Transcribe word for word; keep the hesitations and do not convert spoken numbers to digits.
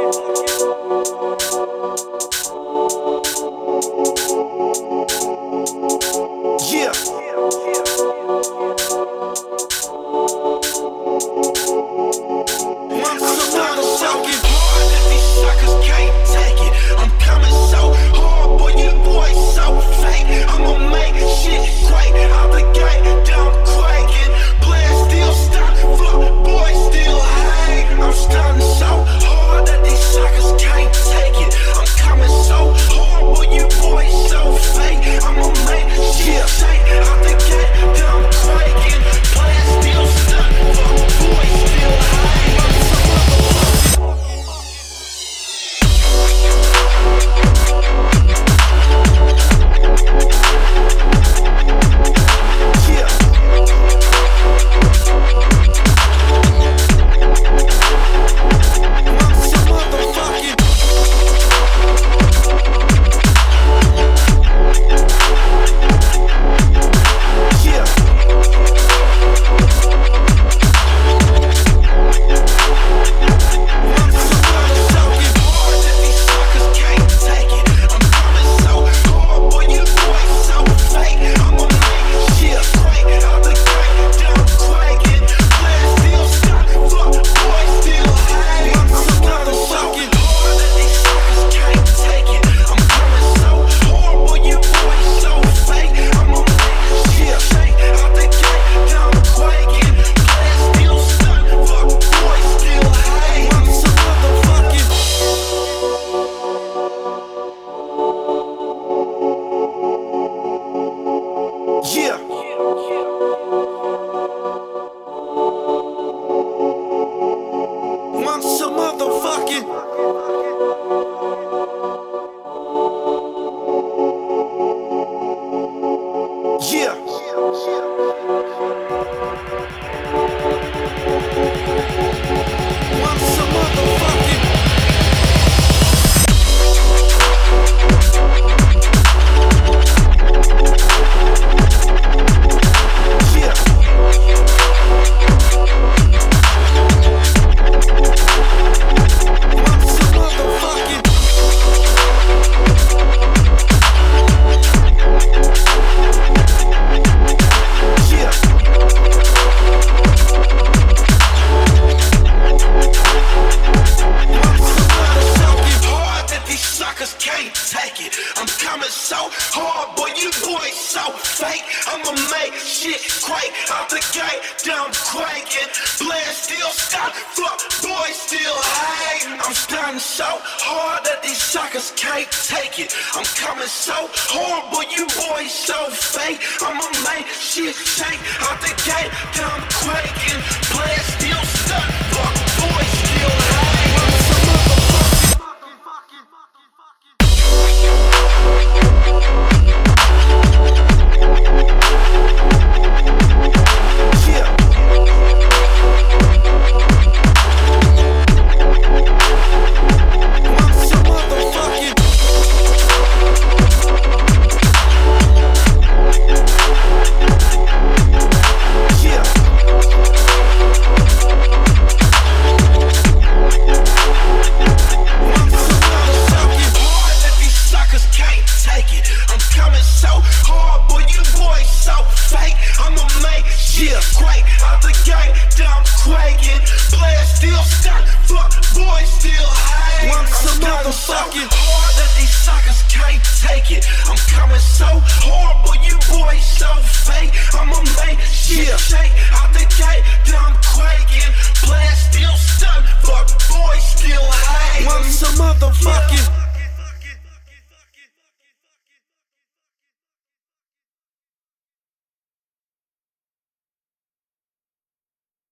Motherfucking